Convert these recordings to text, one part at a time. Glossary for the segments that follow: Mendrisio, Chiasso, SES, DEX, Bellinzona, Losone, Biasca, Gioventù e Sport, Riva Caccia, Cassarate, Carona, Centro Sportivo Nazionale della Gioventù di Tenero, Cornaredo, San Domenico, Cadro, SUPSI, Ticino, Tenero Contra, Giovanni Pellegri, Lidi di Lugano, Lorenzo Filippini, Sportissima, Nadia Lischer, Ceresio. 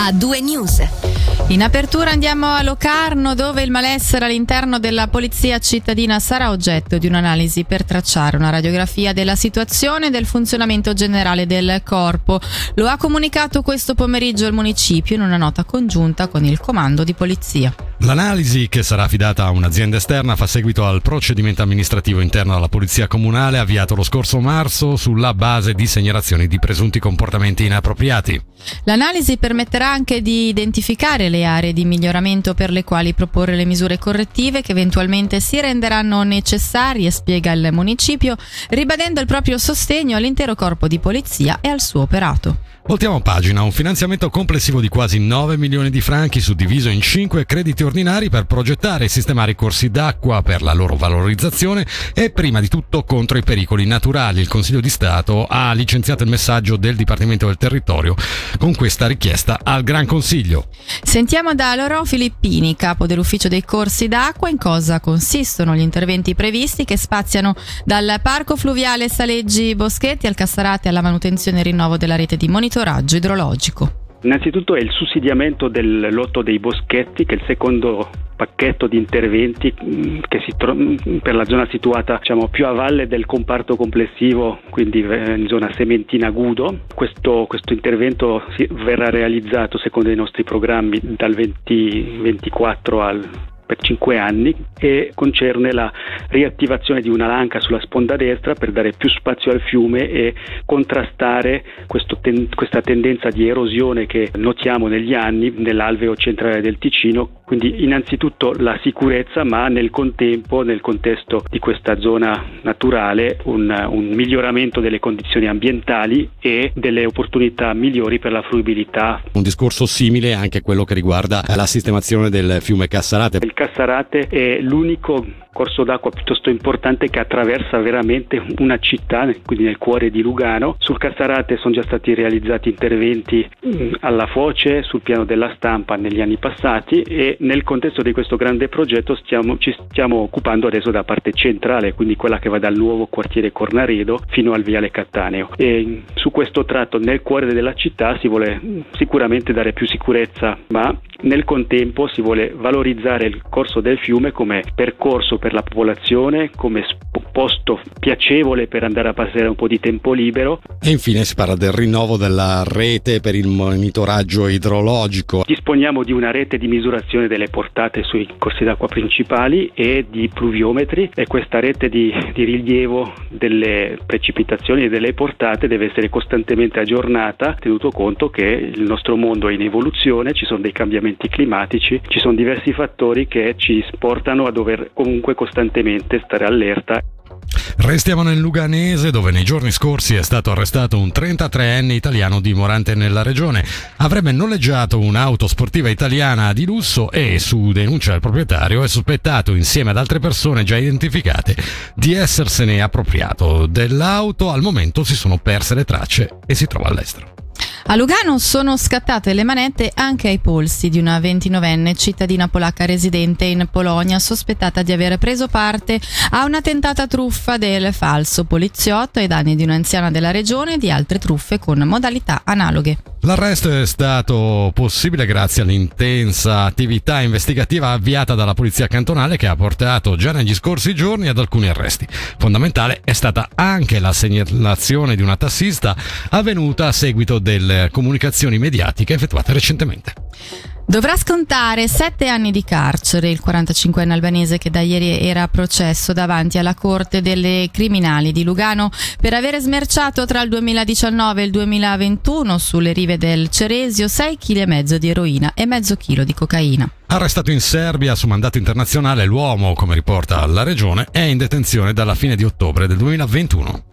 a 2 News. In apertura andiamo a Locarno, dove il malessere all'interno della polizia cittadina sarà oggetto di un'analisi per tracciare una radiografia della situazione e del funzionamento generale del corpo. Lo ha comunicato questo pomeriggio il municipio in una nota congiunta con il comando di polizia. L'analisi, che sarà affidata a un'azienda esterna, fa seguito al procedimento amministrativo interno alla Polizia Comunale avviato lo scorso marzo sulla base di segnalazioni di presunti comportamenti inappropriati. L'analisi permetterà anche di identificare le aree di miglioramento per le quali proporre le misure correttive che eventualmente si renderanno necessarie, spiega il municipio, ribadendo il proprio sostegno all'intero corpo di polizia e al suo operato. Voltiamo pagina. Un finanziamento complessivo di quasi 9 milioni di franchi suddiviso in 5 crediti ordinari per progettare e sistemare i corsi d'acqua per la loro valorizzazione e prima di tutto contro i pericoli naturali. Il Consiglio di Stato ha licenziato il messaggio del Dipartimento del Territorio con questa richiesta al Gran Consiglio. Sentiamo da Lorenzo Filippini, capo dell'ufficio dei corsi d'acqua, in cosa consistono gli interventi previsti che spaziano dal parco fluviale Saleggi Boschetti al Cassarate alla manutenzione e rinnovo della rete di monitoraggio idrologico. Innanzitutto è il sussidiamento del lotto dei Boschetti, che è il secondo pacchetto di interventi che per la zona situata, più a valle del comparto complessivo, quindi in zona Sementina Gudo. Questo intervento verrà realizzato secondo i nostri programmi dal 2024 per 5 anni e concerne la riattivazione di una lanca sulla sponda destra per dare più spazio al fiume e contrastare questa tendenza di erosione che notiamo negli anni nell'alveo centrale del Ticino. Quindi innanzitutto la sicurezza, ma nel contempo, nel contesto di questa zona naturale, un miglioramento delle condizioni ambientali e delle opportunità migliori per la fruibilità. Un discorso simile anche a quello che riguarda la sistemazione del fiume Cassarate. Cassarate è l'unico corso d'acqua piuttosto importante che attraversa veramente una città, quindi nel cuore di Lugano. Sul Cassarate sono già stati realizzati interventi alla foce, sul piano della stampa negli anni passati, e nel contesto di questo grande progetto ci stiamo occupando adesso da parte centrale, quindi quella che va dal nuovo quartiere Cornaredo fino al viale Cattaneo. E su questo tratto nel cuore della città si vuole sicuramente dare più sicurezza, ma nel contempo si vuole valorizzare il corso del fiume come percorso per la popolazione, come posto piacevole per andare a passare un po' di tempo libero. E infine si parla del rinnovo della rete per il monitoraggio idrologico. Disponiamo di una rete di misurazione delle portate sui corsi d'acqua principali e di pluviometri, e questa rete di rilievo delle precipitazioni e delle portate deve essere costantemente aggiornata, tenuto conto che il nostro mondo è in evoluzione, ci sono dei cambiamenti climatici, ci sono diversi fattori che ci portano a dover comunque costantemente stare allerta. Restiamo nel Luganese, dove nei giorni scorsi è stato arrestato un 33enne italiano dimorante nella regione. Avrebbe noleggiato un'auto sportiva italiana di lusso e, su denuncia del proprietario, è sospettato, insieme ad altre persone già identificate, di essersene appropriato dell'auto. Al momento si sono perse le tracce e si trova all'estero. A Lugano sono scattate le manette anche ai polsi di una 29enne cittadina polacca residente in Polonia, sospettata di aver preso parte a una tentata truffa del falso poliziotto ai danni di un'anziana della regione e di altre truffe con modalità analoghe. L'arresto è stato possibile grazie all'intensa attività investigativa avviata dalla polizia cantonale, che ha portato già negli scorsi giorni ad alcuni arresti. Fondamentale è stata anche la segnalazione di una tassista avvenuta a seguito delle comunicazioni mediatiche effettuate recentemente. Dovrà scontare 7 anni di carcere il 45enne albanese, che da ieri era a processo davanti alla Corte delle Criminali di Lugano per avere smerciato tra il 2019 e il 2021 sulle rive del Ceresio 6,5 kg di eroina e mezzo chilo di cocaina. Arrestato in Serbia su mandato internazionale, l'uomo, come riporta la regione, è in detenzione dalla fine di ottobre del 2021.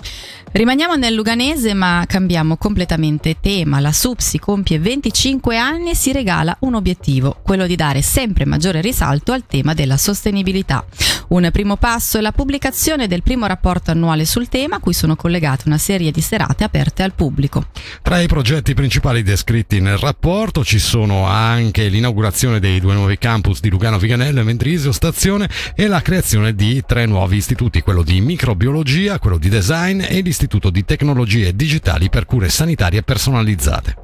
Rimaniamo nel Luganese, ma cambiamo completamente tema. La SUPSI compie 25 anni e si regala un obiettivo, quello di dare sempre maggiore risalto al tema della sostenibilità. Un primo passo è la pubblicazione del primo rapporto annuale sul tema, a cui sono collegate una serie di serate aperte al pubblico. Tra i progetti principali descritti nel rapporto ci sono anche l'inaugurazione dei 2 nuovi campus di Lugano Viganello e Mendrisio Stazione e la creazione di 3 nuovi istituti, quello di microbiologia, quello di design e l'istituto di tecnologie digitali per cure sanitarie personalizzate.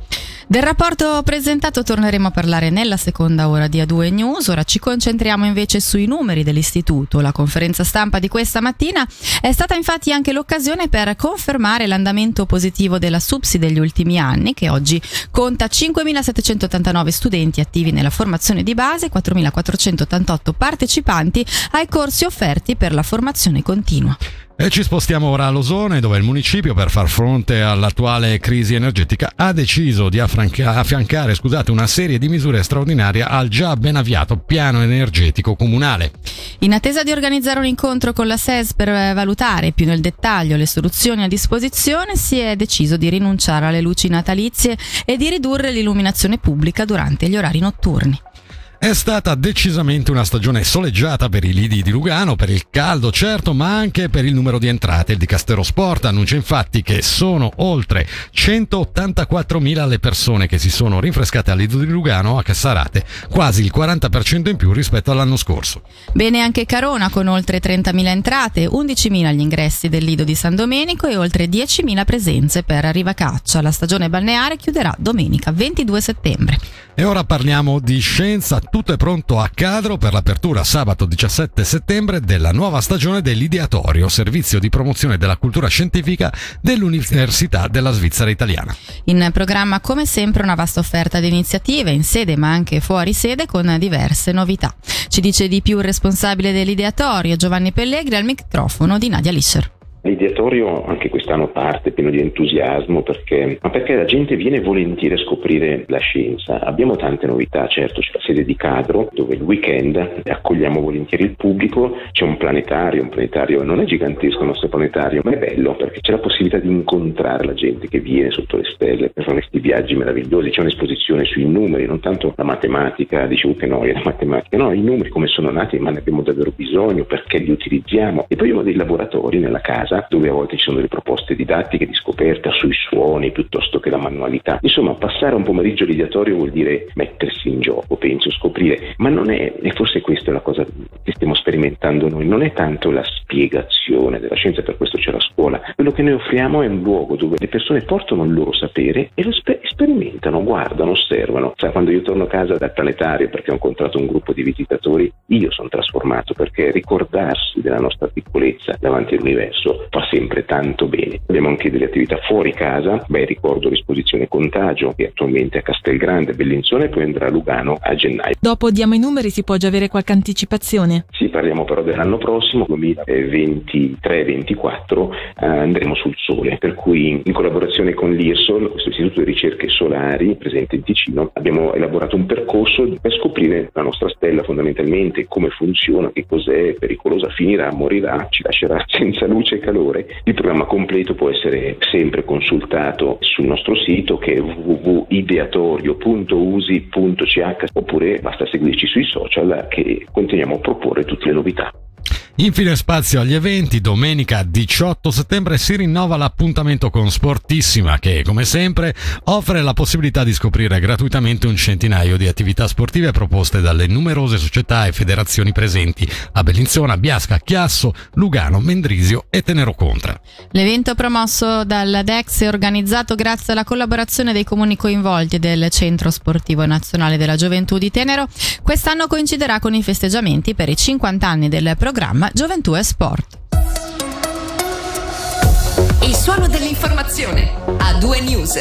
Del rapporto presentato torneremo a parlare nella seconda ora di A2 News. Ora ci concentriamo invece sui numeri dell'istituto. La conferenza stampa di questa mattina è stata infatti anche l'occasione per confermare l'andamento positivo della SUPSI degli ultimi anni, che oggi conta 5.789 studenti attivi nella formazione di base, 4.488 partecipanti ai corsi offerti per la formazione continua. E ci spostiamo ora a Losone, dove il municipio, per far fronte all'attuale crisi energetica, ha deciso di affiancare una serie di misure straordinarie al già ben avviato piano energetico comunale. In attesa di organizzare un incontro con la SES per valutare più nel dettaglio le soluzioni a disposizione, si è deciso di rinunciare alle luci natalizie e di ridurre l'illuminazione pubblica durante gli orari notturni. È stata decisamente una stagione soleggiata per i Lidi di Lugano, per il caldo certo, ma anche per il numero di entrate. Il Dicastero Sport annuncia infatti che sono oltre 184.000 le persone che si sono rinfrescate al Lido di Lugano a Cassarate, quasi il 40% in più rispetto all'anno scorso. Bene anche Carona, con oltre 30.000 entrate, 11.000 gli ingressi del Lido di San Domenico e oltre 10.000 presenze per Riva Caccia. La stagione balneare chiuderà domenica 22 settembre. E ora parliamo di scienza. Tutto è pronto a Cadro per l'apertura sabato 17 settembre della nuova stagione dell'Ideatorio, servizio di promozione della cultura scientifica dell'Università della Svizzera Italiana. In programma, come sempre, una vasta offerta di iniziative in sede ma anche fuori sede, con diverse novità. Ci dice di più il responsabile dell'Ideatorio, Giovanni Pellegri, al microfono di Nadia Lischer. L'ideatorio anche quest'anno parte pieno di entusiasmo perché la gente viene volentieri a scoprire la scienza. Abbiamo tante novità, certo, c'è la sede di Cadro dove il weekend accogliamo volentieri il pubblico, c'è un planetario, non è gigantesco il nostro planetario, ma è bello perché c'è la possibilità di incontrare la gente che viene sotto le stelle per fare questi viaggi meravigliosi. C'è un'esposizione sui numeri, non tanto la matematica, dicevo che noi la matematica, no, i numeri come sono nati, ma ne abbiamo davvero bisogno, perché li utilizziamo. E poi abbiamo dei laboratori nella casa dove a volte ci sono delle proposte didattiche di scoperta sui suoni piuttosto che la manualità. Insomma, passare un pomeriggio all'ideatorio vuol dire mettersi in gioco, penso, scoprire, ma non è, e forse questa è la cosa che stiamo sperimentando noi, non è tanto la spiegazione della scienza, per questo c'è la scuola. Quello che noi offriamo è un luogo dove le persone portano il loro sapere e lo sperimentano, guardano, osservano. Sai, quando io torno a casa dal planetario perché ho incontrato un gruppo di visitatori, io sono trasformato, perché ricordarsi della nostra piccolezza davanti all'universo fa sempre tanto bene. Abbiamo anche delle attività fuori casa, ricordo l'esposizione Contagio che attualmente è a Castelgrande, Bellinzona, e poi andrà a Lugano a gennaio. Dopo diamo i numeri, si può già avere qualche anticipazione? Sì, parliamo però dell'anno prossimo, 2023-24, andremo sul sole, per cui in collaborazione con l'IRSOL, questo istituto di ricerche solari presente in Ticino, abbiamo elaborato un percorso per scoprire la nostra stella, fondamentalmente come funziona, che cos'è, pericolosa, finirà, morirà, ci lascerà senza luce. Il programma completo può essere sempre consultato sul nostro sito, che è www.ideatorio.usi.ch, oppure basta seguirci sui social, che continuiamo a proporre tutte le novità. Infine spazio agli eventi. Domenica 18 settembre si rinnova l'appuntamento con Sportissima, che come sempre offre la possibilità di scoprire gratuitamente un centinaio di attività sportive proposte dalle numerose società e federazioni presenti a Bellinzona, Biasca, Chiasso, Lugano, Mendrisio e Tenero Contra. L'evento, promosso dal DEX e organizzato grazie alla collaborazione dei comuni coinvolti del Centro Sportivo Nazionale della Gioventù di Tenero, quest'anno coinciderà con i festeggiamenti per i 50 anni del programma Gioventù e Sport. Il suono dell'informazione. A2 News.